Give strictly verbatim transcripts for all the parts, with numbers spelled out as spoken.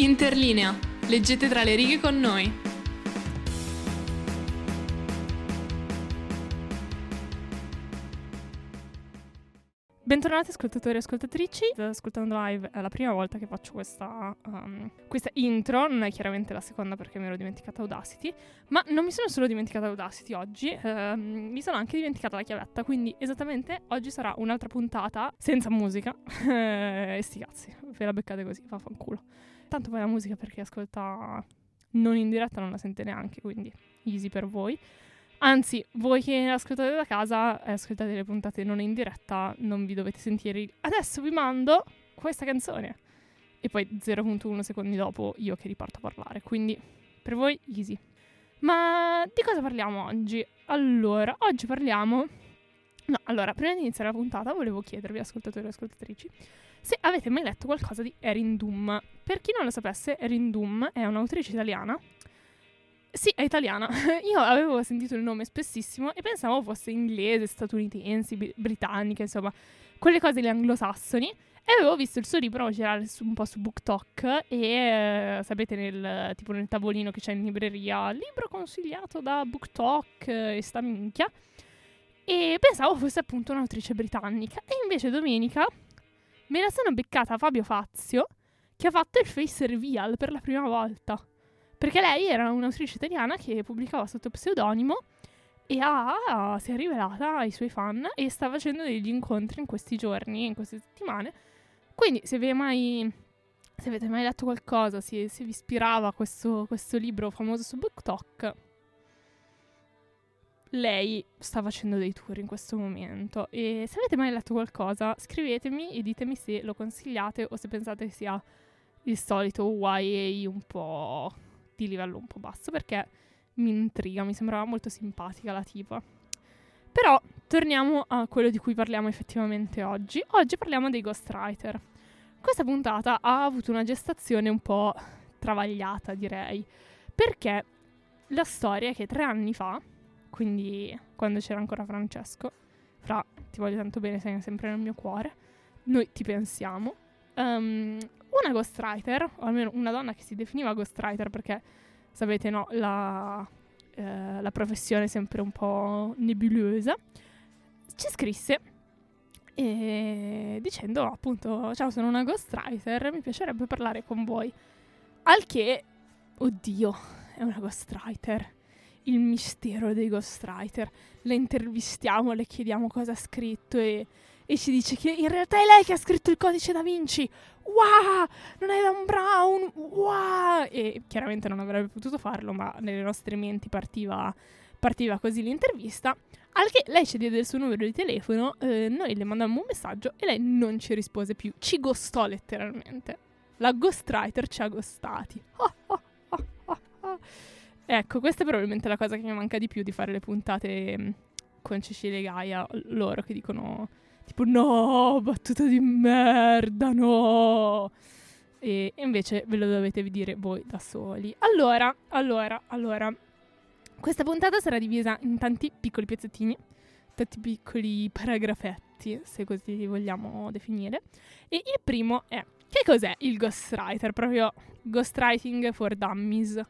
Interlinea. Leggete tra le righe con noi. Bentornati ascoltatori e ascoltatrici, ascoltando live è la prima volta che faccio questa, um, questa intro, non è chiaramente la seconda perché mi ero dimenticata Audacity, ma non mi sono solo dimenticata Audacity oggi, uh, mi sono anche dimenticata la chiavetta, quindi esattamente oggi sarà un'altra puntata senza musica, e sti cazzi, ve la beccate così, vaffanculo. Tanto poi la musica perché ascolta non in diretta non la sente neanche, quindi easy per voi. Anzi, voi che ascoltate da casa e ascoltate le puntate non in diretta, non vi dovete sentire. Adesso vi mando questa canzone. E poi zero virgola uno secondi dopo io che riparto a parlare. Quindi per voi easy. Ma di cosa parliamo oggi? Allora, oggi parliamo... No, allora, prima di iniziare la puntata volevo chiedervi, ascoltatori e ascoltatrici, se avete mai letto qualcosa di Erin Doom. Per chi non lo sapesse, Erin Doom è un'autrice italiana. Sì, è italiana. Io avevo sentito il nome spessissimo e pensavo fosse inglese, statunitense, britannica, insomma, quelle cose le anglosassoni. E avevo visto il suo libro girare su, un po' su BookTok e eh, sapete nel tipo nel tavolino che c'è in libreria, libro consigliato da BookTok eh, e sta minchia. E pensavo fosse appunto un'autrice britannica. E invece domenica me la sono beccata Fabio Fazio che ha fatto il face reveal per la prima volta. Perché lei era un'autrice italiana che pubblicava sotto pseudonimo e ha, si è rivelata ai suoi fan e sta facendo degli incontri in questi giorni, in queste settimane. Quindi se, vi mai, se avete mai letto qualcosa, se, se vi ispirava questo, questo libro famoso su BookTok, lei sta facendo dei tour in questo momento. E se avete mai letto qualcosa, scrivetemi e ditemi se lo consigliate o se pensate che sia il solito Y A un po'... di livello un po' basso perché mi intriga, mi sembrava molto simpatica la tipa. Però torniamo a quello di cui parliamo effettivamente oggi. Oggi parliamo dei ghostwriter. Questa puntata ha avuto una gestazione un po' travagliata, direi, perché la storia è che tre anni fa, quindi quando c'era ancora Francesco, fra ti voglio tanto bene, sei sempre nel mio cuore, noi ti pensiamo, um, una ghostwriter, o almeno una donna che si definiva ghostwriter perché, sapete, no, la, eh, la professione è sempre un po' nebulosa, ci scrisse e dicendo appunto «Ciao, sono una ghostwriter, mi piacerebbe parlare con voi». Al che, oddio, è una ghostwriter, il mistero dei ghostwriter. Le intervistiamo, le chiediamo cosa ha scritto e... E ci dice che in realtà è lei che ha scritto il Codice da Vinci. Wow! Non è Dan Brown! Wow! E chiaramente non avrebbe potuto farlo, ma nelle nostre menti partiva, partiva così l'intervista. Al che lei ci diede il suo numero di telefono, eh, noi le mandammo un messaggio e lei non ci rispose più. Ci ghostò letteralmente. La ghostwriter ci ha ghostati. Oh, oh, oh, oh, oh. Ecco, questa è probabilmente la cosa che mi manca di più di fare le puntate con Cecilia e Gaia, loro che dicono... Tipo, no, battuta di merda, no! E invece ve lo dovete dire voi da soli. Allora, allora, allora. Questa puntata sarà divisa in tanti piccoli pezzettini, tanti piccoli paragrafetti, se così li vogliamo definire. E il primo è, che cos'è il ghostwriter? Proprio ghostwriting for dummies.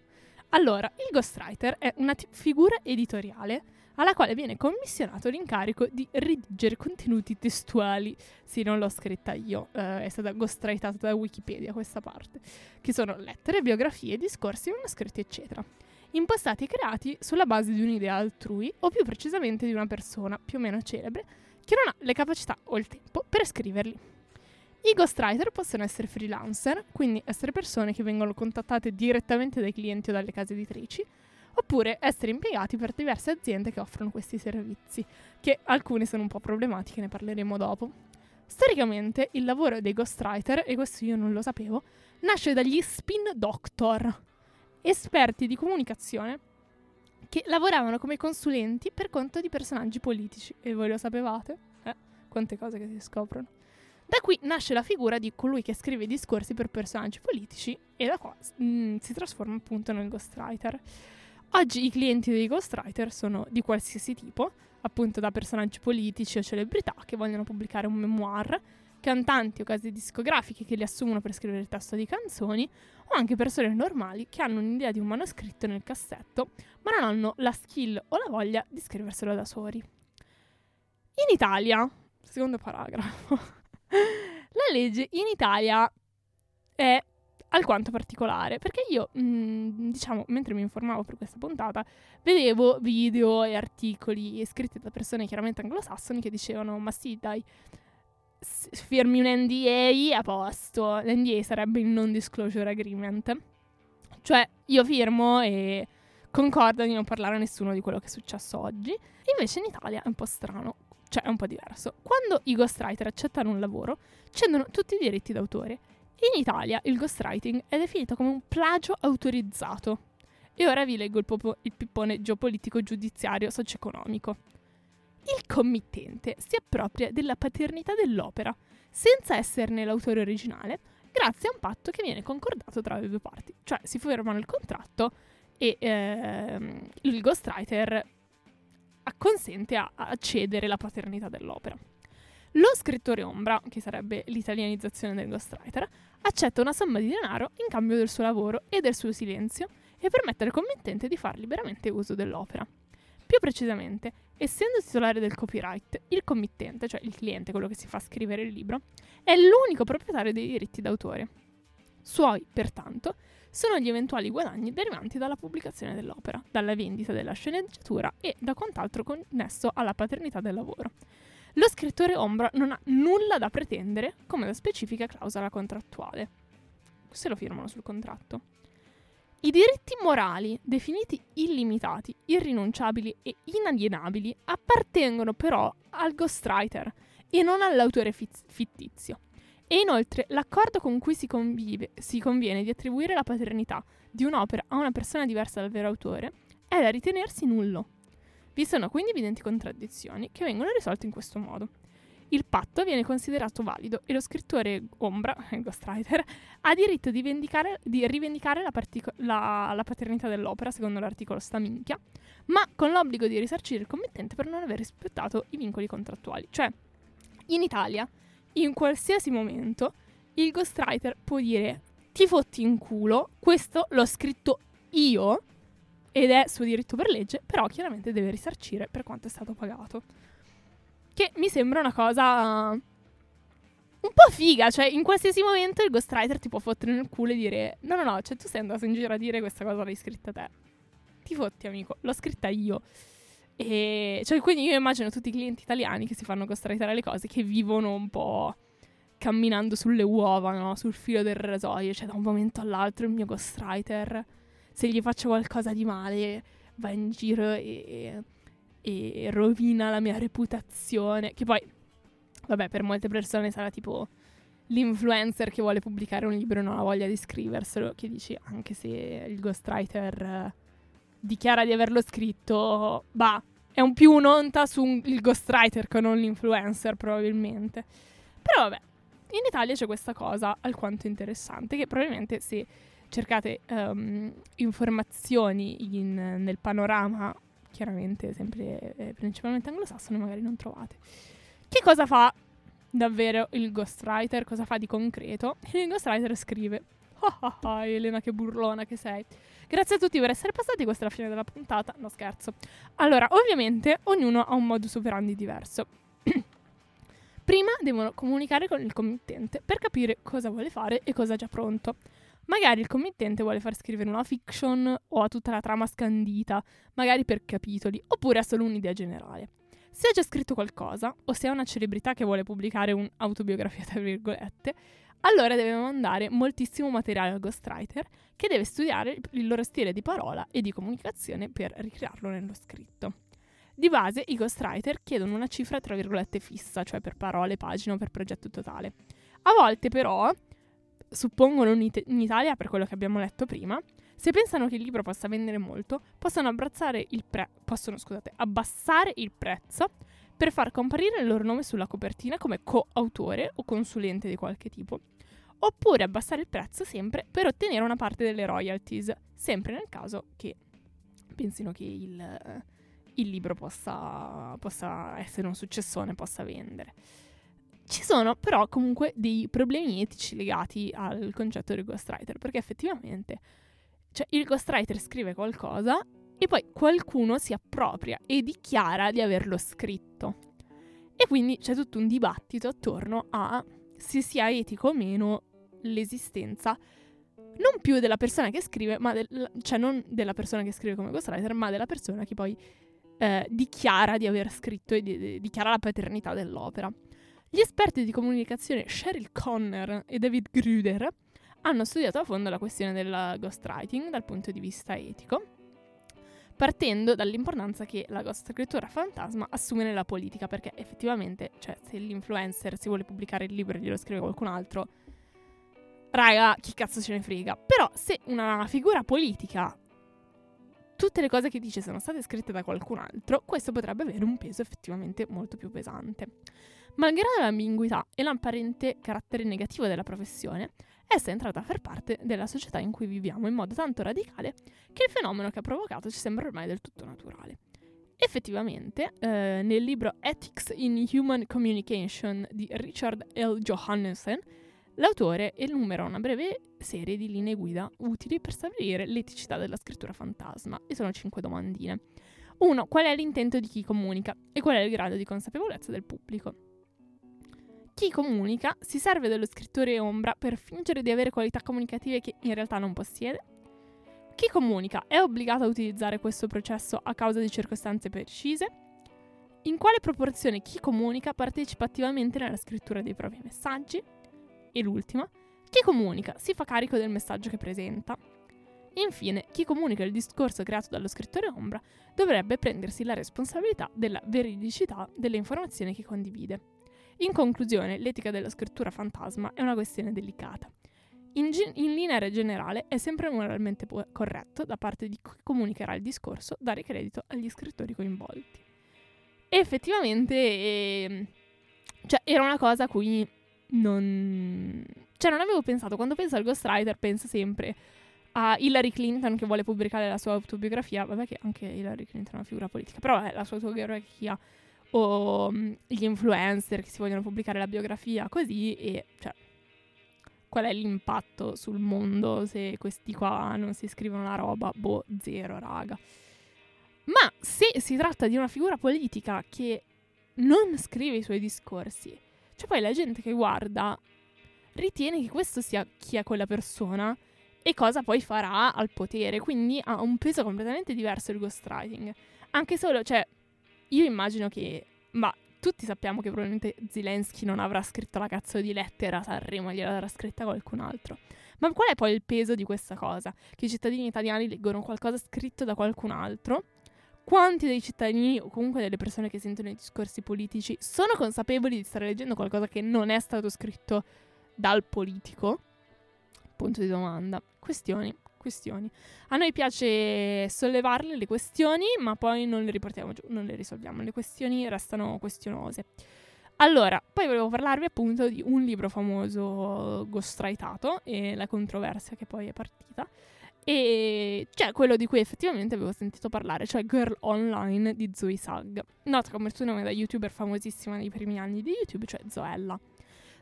Allora, il ghostwriter è una t- figura editoriale alla quale viene commissionato l'incarico di redigere contenuti testuali. Sì, non l'ho scritta io, eh, è stata ghostwritata da Wikipedia questa parte, che sono lettere, biografie, discorsi, manoscritti, eccetera, impostati e creati sulla base di un'idea altrui, o più precisamente di una persona, più o meno celebre, che non ha le capacità o il tempo per scriverli. I ghostwriter possono essere freelancer, quindi essere persone che vengono contattate direttamente dai clienti o dalle case editrici, oppure essere impiegati per diverse aziende che offrono questi servizi, che alcune sono un po' problematiche, ne parleremo dopo. Storicamente il lavoro dei ghostwriter, e questo io non lo sapevo, nasce dagli spin doctor, esperti di comunicazione che lavoravano come consulenti per conto di personaggi politici. E voi lo sapevate? Eh, quante cose che si scoprono. Da qui nasce la figura di colui che scrive discorsi per personaggi politici e da qua mh, si trasforma appunto nel ghostwriter. Oggi i clienti dei ghostwriter sono di qualsiasi tipo, appunto da personaggi politici o celebrità che vogliono pubblicare un memoir, cantanti o case discografiche che li assumono per scrivere il testo di canzoni, o anche persone normali che hanno un'idea di un manoscritto nel cassetto, ma non hanno la skill o la voglia di scriverselo da soli. In Italia, secondo paragrafo, la legge in Italia è alquanto particolare, perché io, mh, diciamo, mentre mi informavo per questa puntata, vedevo video e articoli scritti da persone chiaramente anglosassoni che dicevano: ma sì, dai, firmi un N D A a posto. L'N D A sarebbe il non disclosure agreement, cioè io firmo e concordo di non parlare a nessuno di quello che è successo oggi. Invece in Italia è un po' strano, cioè è un po' diverso. Quando i ghostwriter accettano un lavoro, cedono tutti i diritti d'autore. In Italia il ghostwriting è definito come un plagio autorizzato. E ora vi leggo il, popo- il pippone geopolitico, giudiziario, socio-economico. Il committente si appropria della paternità dell'opera, senza esserne l'autore originale, grazie a un patto che viene concordato tra le due parti. Cioè si firmano il contratto e ehm, il ghostwriter acconsente a, a cedere la paternità dell'opera. Lo scrittore ombra, che sarebbe l'italianizzazione del ghostwriter, accetta una somma di denaro in cambio del suo lavoro e del suo silenzio e permette al committente di far liberamente uso dell'opera. Più precisamente, essendo titolare del copyright, il committente, cioè il cliente, quello che si fa scrivere il libro, è l'unico proprietario dei diritti d'autore. Suoi, pertanto, sono gli eventuali guadagni derivanti dalla pubblicazione dell'opera, dalla vendita della sceneggiatura e da quant'altro connesso alla paternità del lavoro. Lo scrittore ombra non ha nulla da pretendere come la specifica clausola contrattuale, se lo firmano sul contratto. I diritti morali, definiti illimitati, irrinunciabili e inalienabili, appartengono però al ghostwriter e non all'autore fiz- fittizio. E inoltre l'accordo con cui si, convive, si conviene di attribuire la paternità di un'opera a una persona diversa dal vero autore è da ritenersi nullo. Vi sono quindi evidenti contraddizioni che vengono risolte in questo modo. Il patto viene considerato valido e lo scrittore ombra, il ghostwriter, ha diritto di, vendicare, di rivendicare la, partico- la, la paternità dell'opera, secondo l'articolo sta minchia, ma con l'obbligo di risarcire il committente per non aver rispettato i vincoli contrattuali. Cioè, in Italia, in qualsiasi momento, il ghostwriter può dire: ti fotti in culo, questo l'ho scritto io, ed è suo diritto per legge, però chiaramente deve risarcire per quanto è stato pagato. Che mi sembra una cosa un po' figa, cioè in qualsiasi momento il ghostwriter ti può fottere nel culo e dire: no no no, cioè tu sei andato in giro a dire questa cosa l'hai scritta te, ti fotti amico, l'ho scritta io. E cioè quindi io immagino tutti i clienti italiani che si fanno ghostwriter alle cose, che vivono un po' camminando sulle uova, no? Sul filo del rasoio, cioè da un momento all'altro il mio ghostwriter, se gli faccio qualcosa di male, va in giro e, e rovina la mia reputazione. Che poi, vabbè, per molte persone sarà tipo l'influencer che vuole pubblicare un libro e non ha voglia di scriverselo, che dici, anche se il ghostwriter dichiara di averlo scritto, bah, è un più un'onta su un, il ghostwriter che non l'influencer probabilmente. Però vabbè, in Italia c'è questa cosa alquanto interessante, che probabilmente se cercate um, informazioni in, nel panorama, chiaramente sempre eh, principalmente anglosassone, magari non trovate. Che cosa fa davvero il ghostwriter? Cosa fa di concreto? Il ghostwriter scrive: oh, oh, oh, Elena che burlona che sei. Grazie a tutti per essere passati, questa è la fine della puntata. No, scherzo. Allora, ovviamente ognuno ha un modus operandi diverso. Prima devono comunicare con il committente per capire cosa vuole fare e cosa ha già pronto. Magari il committente vuole far scrivere una fiction o ha tutta la trama scandita, magari per capitoli, oppure ha solo un'idea generale. Se ha già scritto qualcosa, o se è una celebrità che vuole pubblicare un'autobiografia tra virgolette, allora deve mandare moltissimo materiale al ghostwriter, che deve studiare il loro stile di parola e di comunicazione per ricrearlo nello scritto. Di base, i ghostwriter chiedono una cifra tra virgolette fissa, cioè per parole, pagina o per progetto totale. A volte però, suppongono in Italia, per quello che abbiamo letto prima, se pensano che il libro possa vendere molto, possono, abbassare il pre- possono scusate, abbassare il prezzo per far comparire il loro nome sulla copertina come coautore o consulente di qualche tipo, oppure abbassare il prezzo sempre per ottenere una parte delle royalties, sempre nel caso che pensino che il, il libro possa, possa essere un successone, possa vendere. Ci sono però comunque dei problemi etici legati al concetto del ghostwriter, perché effettivamente, cioè, il ghostwriter scrive qualcosa e poi qualcuno si appropria e dichiara di averlo scritto. E quindi c'è tutto un dibattito attorno a se sia etico o meno l'esistenza non più della persona che scrive, ma del, cioè non della persona che scrive come ghostwriter, ma della persona che poi eh, dichiara di aver scritto e di, di, dichiara la paternità dell'opera. Gli esperti di comunicazione Cheryl Conner e David Gruder hanno studiato a fondo la questione del ghostwriting dal punto di vista etico, partendo dall'importanza che la scrittura fantasma assume nella politica, perché effettivamente, cioè, se l'influencer si vuole pubblicare il libro e glielo scrive qualcun altro, raga, chi cazzo ce ne frega. Però se una figura politica, tutte le cose che dice sono state scritte da qualcun altro, questo potrebbe avere un peso effettivamente molto più pesante. Malgrado l'ambiguità e l'apparente carattere negativo della professione, essa è entrata a far parte della società in cui viviamo in modo tanto radicale che il fenomeno che ha provocato ci sembra ormai del tutto naturale. Effettivamente, eh, nel libro Ethics in Human Communication di Richard L. Johannessen, l'autore enumera una breve serie di linee guida utili per stabilire l'eticità della scrittura fantasma, e sono cinque domandine. uno. Qual è l'intento di chi comunica e qual è il grado di consapevolezza del pubblico? Chi comunica si serve dello scrittore ombra per fingere di avere qualità comunicative che in realtà non possiede? Chi comunica è obbligato a utilizzare questo processo a causa di circostanze precise? In quale proporzione chi comunica partecipa attivamente nella scrittura dei propri messaggi? E l'ultima, chi comunica si fa carico del messaggio che presenta? Infine, chi comunica il discorso creato dallo scrittore ombra dovrebbe prendersi la responsabilità della veridicità delle informazioni che condivide. In conclusione, l'etica della scrittura fantasma è una questione delicata. In, ge- in linea generale è sempre moralmente po- corretto da parte di chi comunicherà il discorso dare credito agli scrittori coinvolti. E effettivamente eh, cioè, era una cosa a cui non... Cioè, non avevo pensato. Quando penso al ghostwriter penso sempre a Hillary Clinton che vuole pubblicare la sua autobiografia. Vabbè che anche Hillary Clinton è una figura politica, però eh, la sua autobiografia... o gli influencer che si vogliono pubblicare la biografia così, e cioè qual è l'impatto sul mondo se questi qua non si scrivono la roba? Boh, zero, raga. Ma se si tratta di una figura politica che non scrive i suoi discorsi, cioè poi la gente che guarda ritiene che questo sia chi è quella persona e cosa poi farà al potere, quindi ha un peso completamente diverso il ghostwriting. Anche solo, cioè, io immagino che, ma tutti sappiamo che probabilmente Zelensky non avrà scritto la cazzo di lettera a Sanremo, gliela avrà scritta qualcun altro. Ma qual è poi il peso di questa cosa? Che i cittadini italiani leggono qualcosa scritto da qualcun altro? Quanti dei cittadini o comunque delle persone che sentono i discorsi politici sono consapevoli di stare leggendo qualcosa che non è stato scritto dal politico? Punto di domanda. Questioni. questioni. A noi piace sollevarle le questioni, ma poi non le riportiamo giù, non le risolviamo. Le questioni restano questionose. Allora, poi volevo parlarvi appunto di un libro famoso ghostwritato e la controversia che poi è partita. E c'è quello di cui effettivamente avevo sentito parlare, cioè Girl Online di Zoe Sugg, nota come il suo nome da youtuber famosissima nei primi anni di YouTube, cioè Zoella.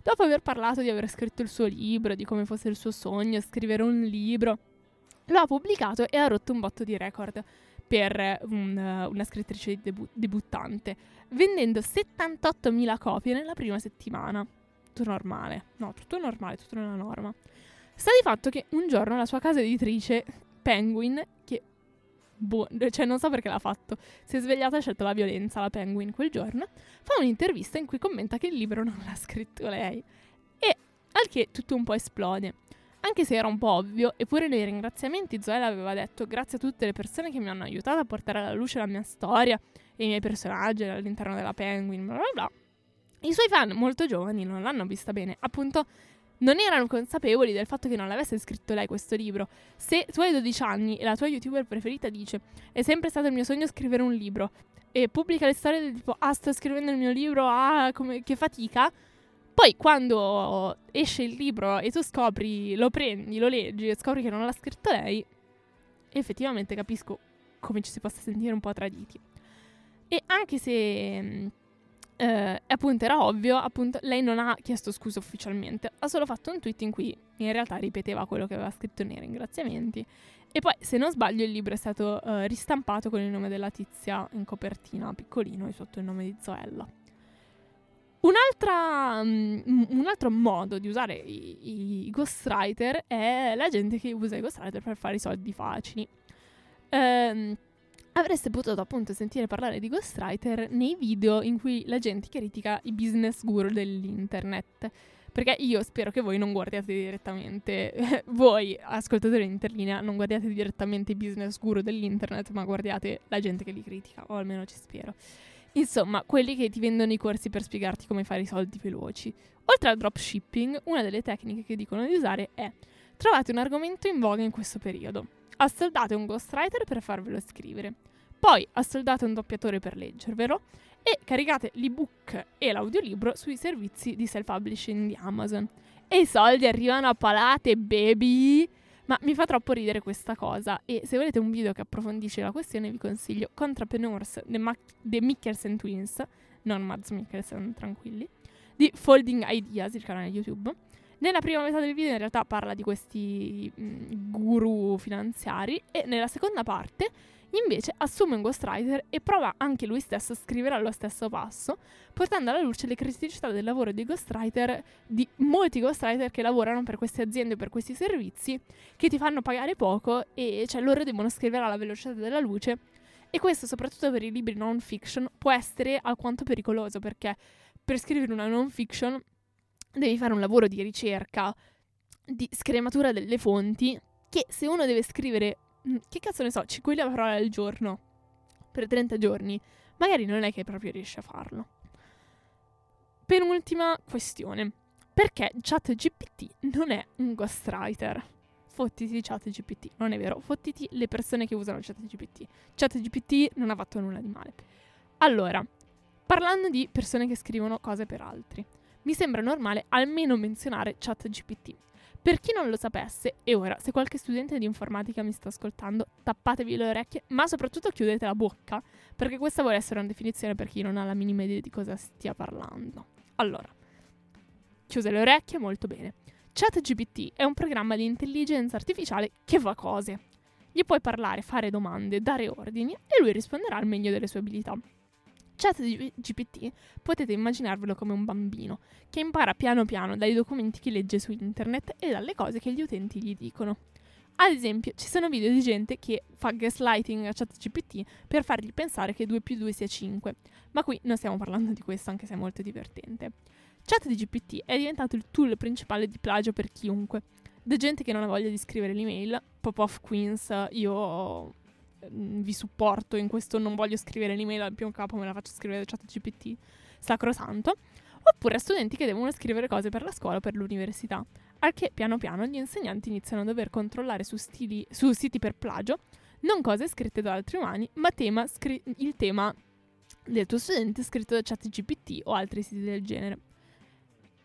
Dopo aver parlato di aver scritto il suo libro, di come fosse il suo sogno scrivere un libro, lo ha pubblicato e ha rotto un botto di record per un, una scrittrice di debu- debuttante, vendendo settantottomila copie nella prima settimana. Tutto normale, no, tutto normale, tutto nella norma. Sta di fatto che un giorno la sua casa editrice, Penguin, che boh, cioè non so perché l'ha fatto, si è svegliata e ha scelto la violenza, la Penguin quel giorno, fa un'intervista in cui commenta che il libro non l'ha scritto lei. E al che tutto un po' esplode. Anche se era un po' ovvio, eppure nei ringraziamenti Zoella aveva detto: grazie a tutte le persone che mi hanno aiutato a portare alla luce la mia storia e i miei personaggi all'interno della Penguin, bla bla bla. I suoi fan, molto giovani, non l'hanno vista bene. Appunto, non erano consapevoli del fatto che non l'avesse scritto lei questo libro. Se tu hai dodici anni e la tua youtuber preferita dice: è sempre stato il mio sogno scrivere un libro, e pubblica le storie del tipo: ah, sto scrivendo il mio libro, ah, come, che fatica. Poi quando esce il libro e tu scopri, lo prendi, lo leggi e scopri che non l'ha scritto lei, effettivamente capisco come ci si possa sentire un po' traditi. E anche se eh, appunto era ovvio, appunto lei non ha chiesto scusa ufficialmente, ha solo fatto un tweet in cui in realtà ripeteva quello che aveva scritto nei ringraziamenti. E poi, se non sbaglio, il libro è stato eh, ristampato con il nome della tizia in copertina, piccolino, e sotto il nome di Zoella. Un'altra, um, un altro modo di usare i, i ghostwriter è la gente che usa i ghostwriter per fare i soldi facili. Ehm, avreste potuto appunto sentire parlare di ghostwriter nei video in cui la gente critica i business guru dell'internet. Perché io spero che voi non guardiate direttamente, voi ascoltatori di Interlinea, non guardiate direttamente i business guru dell'internet, ma guardiate la gente che li critica, o almeno ci spero. Insomma, quelli che ti vendono i corsi per spiegarti come fare i soldi veloci. Oltre al dropshipping, una delle tecniche che dicono di usare è: trovate un argomento in voga in questo periodo, assoldate un ghostwriter per farvelo scrivere, poi assoldate un doppiatore per leggervelo, e caricate l'ebook e l'audiolibro sui servizi di self-publishing di Amazon. E i soldi arrivano a palate, baby! Ma mi fa troppo ridere questa cosa, e se volete un video che approfondisce la questione vi consiglio Contrapreneurs, The, Ma- The Mikkelsen Twins, non Mads Mikkelsen, tranquilli, di Folding Ideas, il canale YouTube. Nella prima metà del video in realtà parla di questi mh, guru finanziari, e nella seconda parte invece assume un ghostwriter e prova anche lui stesso a scrivere allo stesso passo, portando alla luce le criticità del lavoro di ghostwriter, di molti ghostwriter che lavorano per queste aziende, per questi servizi, che ti fanno pagare poco, e cioè loro devono scrivere alla velocità della luce. E questo, soprattutto per i libri non fiction, può essere alquanto pericoloso, perché per scrivere una non fiction devi fare un lavoro di ricerca, di scrematura delle fonti, che se uno deve scrivere, che cazzo ne so, cinquemila parole al giorno per trenta giorni, magari non è che proprio riesce a farlo. Penultima questione: perché ChatGPT non è un ghostwriter? Fottiti ChatGPT, non è vero, fottiti le persone che usano ChatGPT. ChatGPT non ha fatto nulla di male. Allora, parlando di persone che scrivono cose per altri, mi sembra normale almeno menzionare ChatGPT. Per chi non lo sapesse, e ora, se qualche studente di informatica mi sta ascoltando, tappatevi le orecchie, ma soprattutto chiudete la bocca, perché questa vuole essere una definizione per chi non ha la minima idea di cosa stia parlando. Allora, chiuse le orecchie, molto bene. ChatGPT è un programma di intelligenza artificiale che fa cose. Gli puoi parlare, fare domande, dare ordini, e lui risponderà al meglio delle sue abilità. ChatGPT potete immaginarvelo come un bambino che impara piano piano dai documenti che legge su internet e dalle cose che gli utenti gli dicono. Ad esempio, ci sono video di gente che fa gaslighting a ChatGPT per fargli pensare che due più due sia cinque, ma qui non stiamo parlando di questo, anche se è molto divertente. ChatGPT è diventato il tool principale di plagio per chiunque, da gente che non ha voglia di scrivere l'email, pop-off queens, io vi supporto in questo, non voglio scrivere l'email al più capo, me la faccio scrivere da ChatGPT, sacrosanto, oppure a studenti che devono scrivere cose per la scuola o per l'università, al che piano piano gli insegnanti iniziano a dover controllare su, stili, su siti per plagio non cose scritte da altri umani, ma tema, scri- il tema del tuo studente scritto da ChatGPT o altri siti del genere.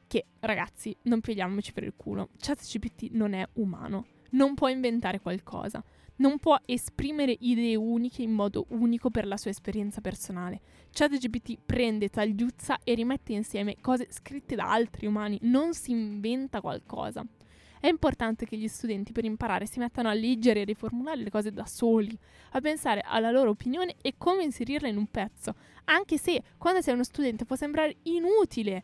Che, ragazzi, non pigliamoci per il culo, ChatGPT non è umano, non può inventare qualcosa, non può esprimere idee uniche in modo unico per la sua esperienza personale. ChatGPT prende, tagliuzza e rimette insieme cose scritte da altri umani, non si inventa qualcosa. È importante che gli studenti, per imparare, si mettano a leggere e riformulare le cose da soli, a pensare alla loro opinione e come inserirla in un pezzo, anche se quando sei uno studente può sembrare inutile.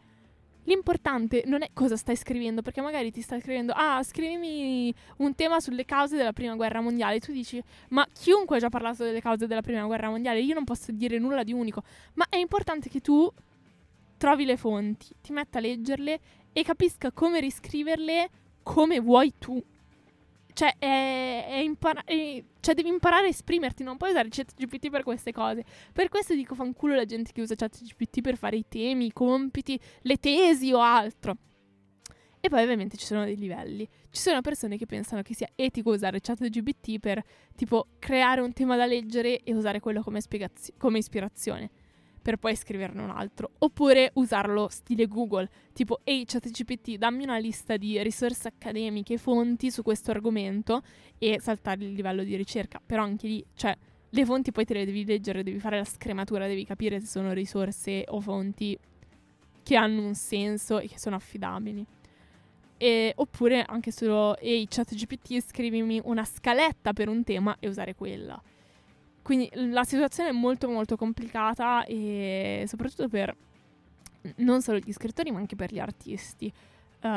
L'importante non è cosa stai scrivendo, perché magari ti stai scrivendo «Ah, scrivimi un tema sulle cause della Prima Guerra Mondiale». Tu dici «Ma chiunque ha già parlato delle cause della Prima Guerra Mondiale, io non posso dire nulla di unico». Ma è importante che tu trovi le fonti, ti metta a leggerle e capisca come riscriverle come vuoi tu. Cioè, è, è impara- è, cioè devi imparare a esprimerti, non puoi usare ChatGPT per queste cose. Per questo dico fanculo la gente che usa ChatGPT per fare i temi, i compiti, le tesi o altro. E poi ovviamente ci sono dei livelli. Ci sono persone che pensano che sia etico usare ChatGPT per, tipo, creare un tema da leggere e usare quello come, spiegazio- come ispirazione, per poi scriverne un altro. Oppure usarlo stile Google, tipo «Ehi ChatGPT, dammi una lista di risorse accademiche, fonti su questo argomento» e saltare il livello di ricerca. Però anche lì, cioè, Le fonti poi te le devi leggere, devi fare la scrematura, devi capire se sono risorse o fonti che hanno un senso e che sono affidabili. E, oppure anche solo, ehi hey, ChatGPT, scrivimi una scaletta per un tema e usare quella. Quindi la situazione è molto molto complicata, e soprattutto per non solo gli scrittori ma anche per gli artisti. Uh,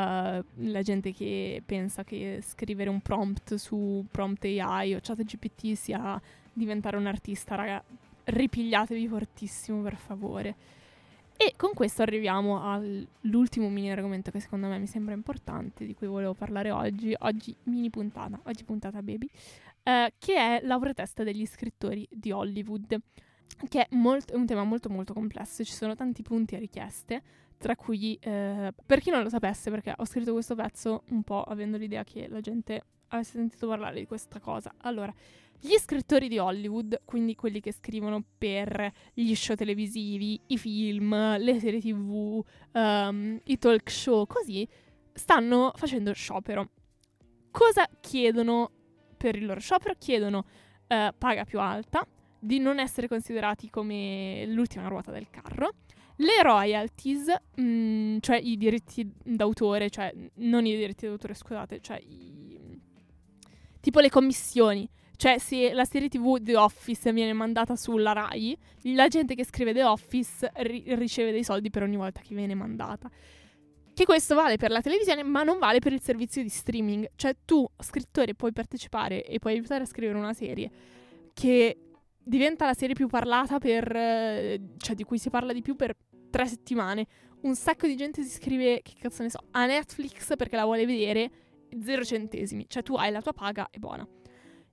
la gente che pensa che scrivere un prompt su Prompt A I o ChatGPT sia diventare un artista, raga, ripigliatevi fortissimo, per favore. E con questo arriviamo all'ultimo mini argomento che secondo me mi sembra importante, di cui volevo parlare oggi, oggi mini puntata, oggi puntata baby, uh, che è la protesta degli scrittori di Hollywood, che è molto, un tema molto molto complesso. Ci sono tanti punti e richieste, tra cui, eh, per chi non lo sapesse, perché ho scritto questo pezzo un po' avendo l'idea che la gente avesse sentito parlare di questa cosa. Allora, gli scrittori di Hollywood, quindi quelli che scrivono per gli show televisivi, i film, le serie tv, um, i talk show, così, stanno facendo sciopero. Cosa chiedono per il loro sciopero? Chiedono eh, paga più alta, di non essere considerati come l'ultima ruota del carro, le royalties, mh, cioè i diritti d'autore, cioè non i diritti d'autore, scusate, cioè i... tipo le commissioni, cioè se la serie tv The Office viene mandata sulla Rai, la gente che scrive The Office ri- riceve dei soldi per ogni volta che viene mandata. Che questo vale per la televisione ma non vale per il servizio di streaming, cioè tu, scrittore, puoi partecipare e puoi aiutare a scrivere una serie che diventa la serie più parlata per, cioè di cui si parla di più per tre settimane. Un sacco di gente si iscrive, che cazzo ne so, a Netflix perché la vuole vedere, zero centesimi. Cioè tu hai la tua paga e buona.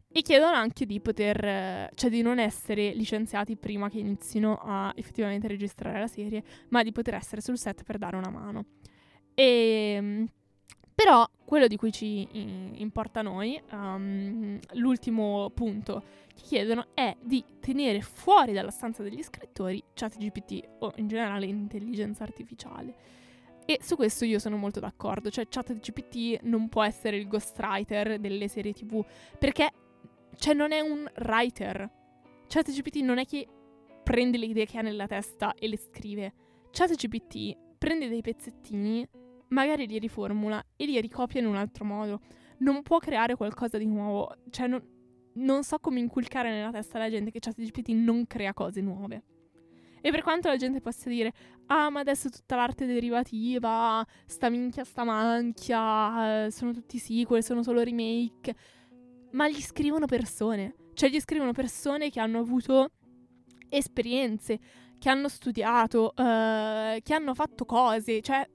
E chiedono anche di poter, cioè di non essere licenziati prima che inizino a effettivamente registrare la serie, ma di poter essere sul set per dare una mano. E... però quello di cui ci importa noi, um, l'ultimo punto che chiedono è di tenere fuori dalla stanza degli scrittori ChatGPT o in generale intelligenza artificiale. E su questo io sono molto d'accordo, cioè ChatGPT non può essere il ghostwriter delle serie tv, perché cioè non è un writer. ChatGPT non è che prende le idee che ha nella testa e le scrive. ChatGPT prende dei pezzettini, magari li riformula e li ricopia in un altro modo. Non può creare qualcosa di nuovo. Cioè non, non so come inculcare nella testa alla gente che ChatGPT non crea cose nuove. E per quanto la gente possa dire ah ma adesso tutta l'arte derivativa, sta minchia sta manchia, sono tutti sequel, sono solo remake, ma gli scrivono persone. Cioè gli scrivono persone che hanno avuto esperienze, che hanno studiato, eh, che hanno fatto cose, cioè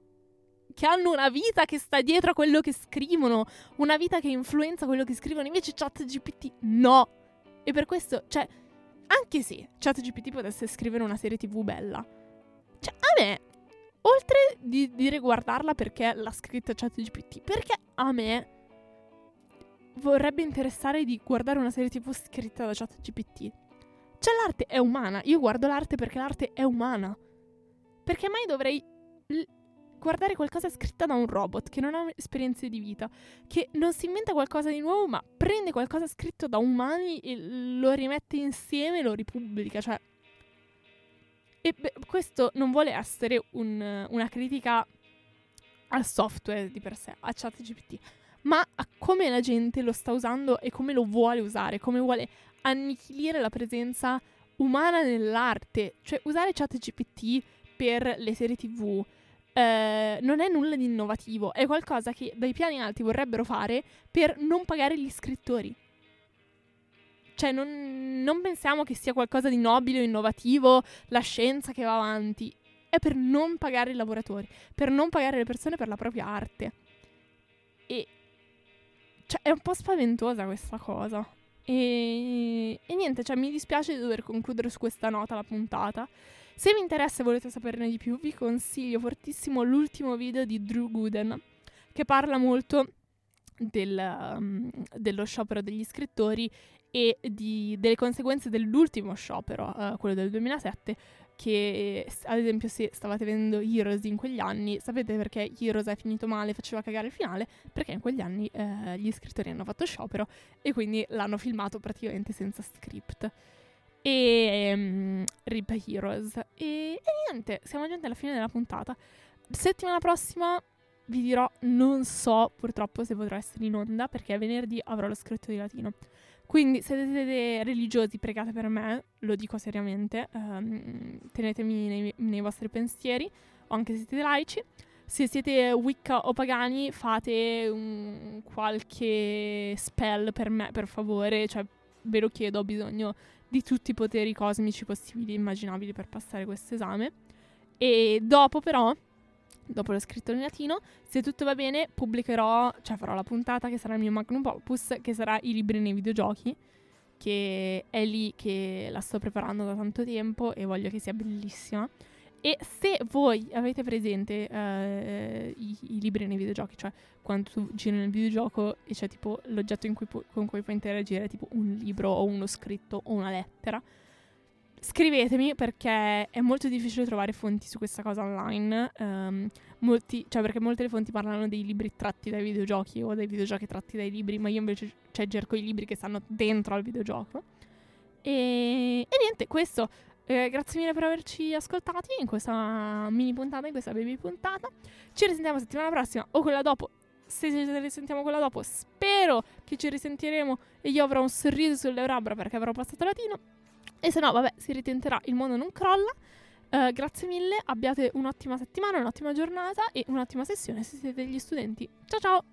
che hanno una vita che sta dietro a quello che scrivono, una vita che influenza quello che scrivono. Invece ChatGPT no. E per questo, cioè, anche se ChatGPT potesse scrivere una serie tv bella, cioè a me, oltre di, di riguardarla perché l'ha scritta ChatGPT, perché a me vorrebbe interessare di guardare una serie tv scritta da ChatGPT? Cioè l'arte è umana, io guardo l'arte perché l'arte è umana. Perché mai dovrei... L- guardare qualcosa scritta da un robot che non ha esperienze di vita, che non si inventa qualcosa di nuovo ma prende qualcosa scritto da umani e lo rimette insieme e lo ripubblica, cioè. E beh, questo non vuole essere un, una critica al software di per sé, a ChatGPT, ma a come la gente lo sta usando e come lo vuole usare, come vuole annichilire la presenza umana nell'arte. Cioè usare ChatGPT per le serie tv Uh, non è nulla di innovativo, è qualcosa che dai piani alti vorrebbero fare per non pagare gli scrittori. Cioè non, non pensiamo che sia qualcosa di nobile o innovativo la scienza che va avanti, è per non pagare i lavoratori, per non pagare le persone per la propria arte. E cioè è un po' spaventosa questa cosa. E, e niente, cioè mi dispiace di dover concludere su questa nota la puntata. Se vi interessa e volete saperne di più, vi consiglio fortissimo l'ultimo video di Drew Gooden, che parla molto del, um, dello sciopero degli scrittori e di, delle conseguenze dell'ultimo sciopero, uh, quello del duemilasette, che ad esempio se stavate vedendo Heroes in quegli anni sapete perché Heroes è finito male, faceva cagare il finale, perché in quegli anni eh, gli scrittori hanno fatto sciopero e quindi l'hanno filmato praticamente senza script. E um, Rip Heroes. E, e niente, siamo giunti alla fine della puntata. Settimana prossima vi dirò, non so purtroppo se potrò essere in onda perché venerdì avrò lo scritto di latino. Quindi se siete religiosi pregate per me, lo dico seriamente, um, tenetemi nei, nei vostri pensieri, o anche se siete laici. Se siete Wicca o pagani fate um, qualche spell per me, per favore, cioè ve lo chiedo, ho bisogno di tutti i poteri cosmici possibili e immaginabili per passare questo esame. E dopo però, dopo l'ho scritto in latino, se tutto va bene pubblicherò, cioè farò la puntata che sarà il mio magnum opus, che sarà i libri nei videogiochi, che è lì che la sto preparando da tanto tempo e voglio che sia bellissima. E se voi avete presente eh, i, i libri nei videogiochi, cioè quando tu giri nel videogioco e c'è tipo l'oggetto in cui pu- con cui puoi interagire, tipo un libro o uno scritto o una lettera, scrivetemi perché è molto difficile trovare fonti su questa cosa online, um, molti, cioè perché molte le fonti parlano dei libri tratti dai videogiochi o dei videogiochi tratti dai libri, ma io invece cioè, cerco i libri che stanno dentro al videogioco. E, e niente, questo... Eh, grazie mille per averci ascoltati in questa mini puntata, in questa baby puntata. Ci risentiamo settimana prossima o quella dopo. Se ci risentiamo quella dopo, spero che ci risentiremo e io avrò un sorriso sulle labbra perché avrò passato latino. E se no, vabbè, si ritenterà, il mondo non crolla. Eh, grazie mille, abbiate un'ottima settimana, un'ottima giornata e un'ottima sessione se siete degli studenti. Ciao ciao!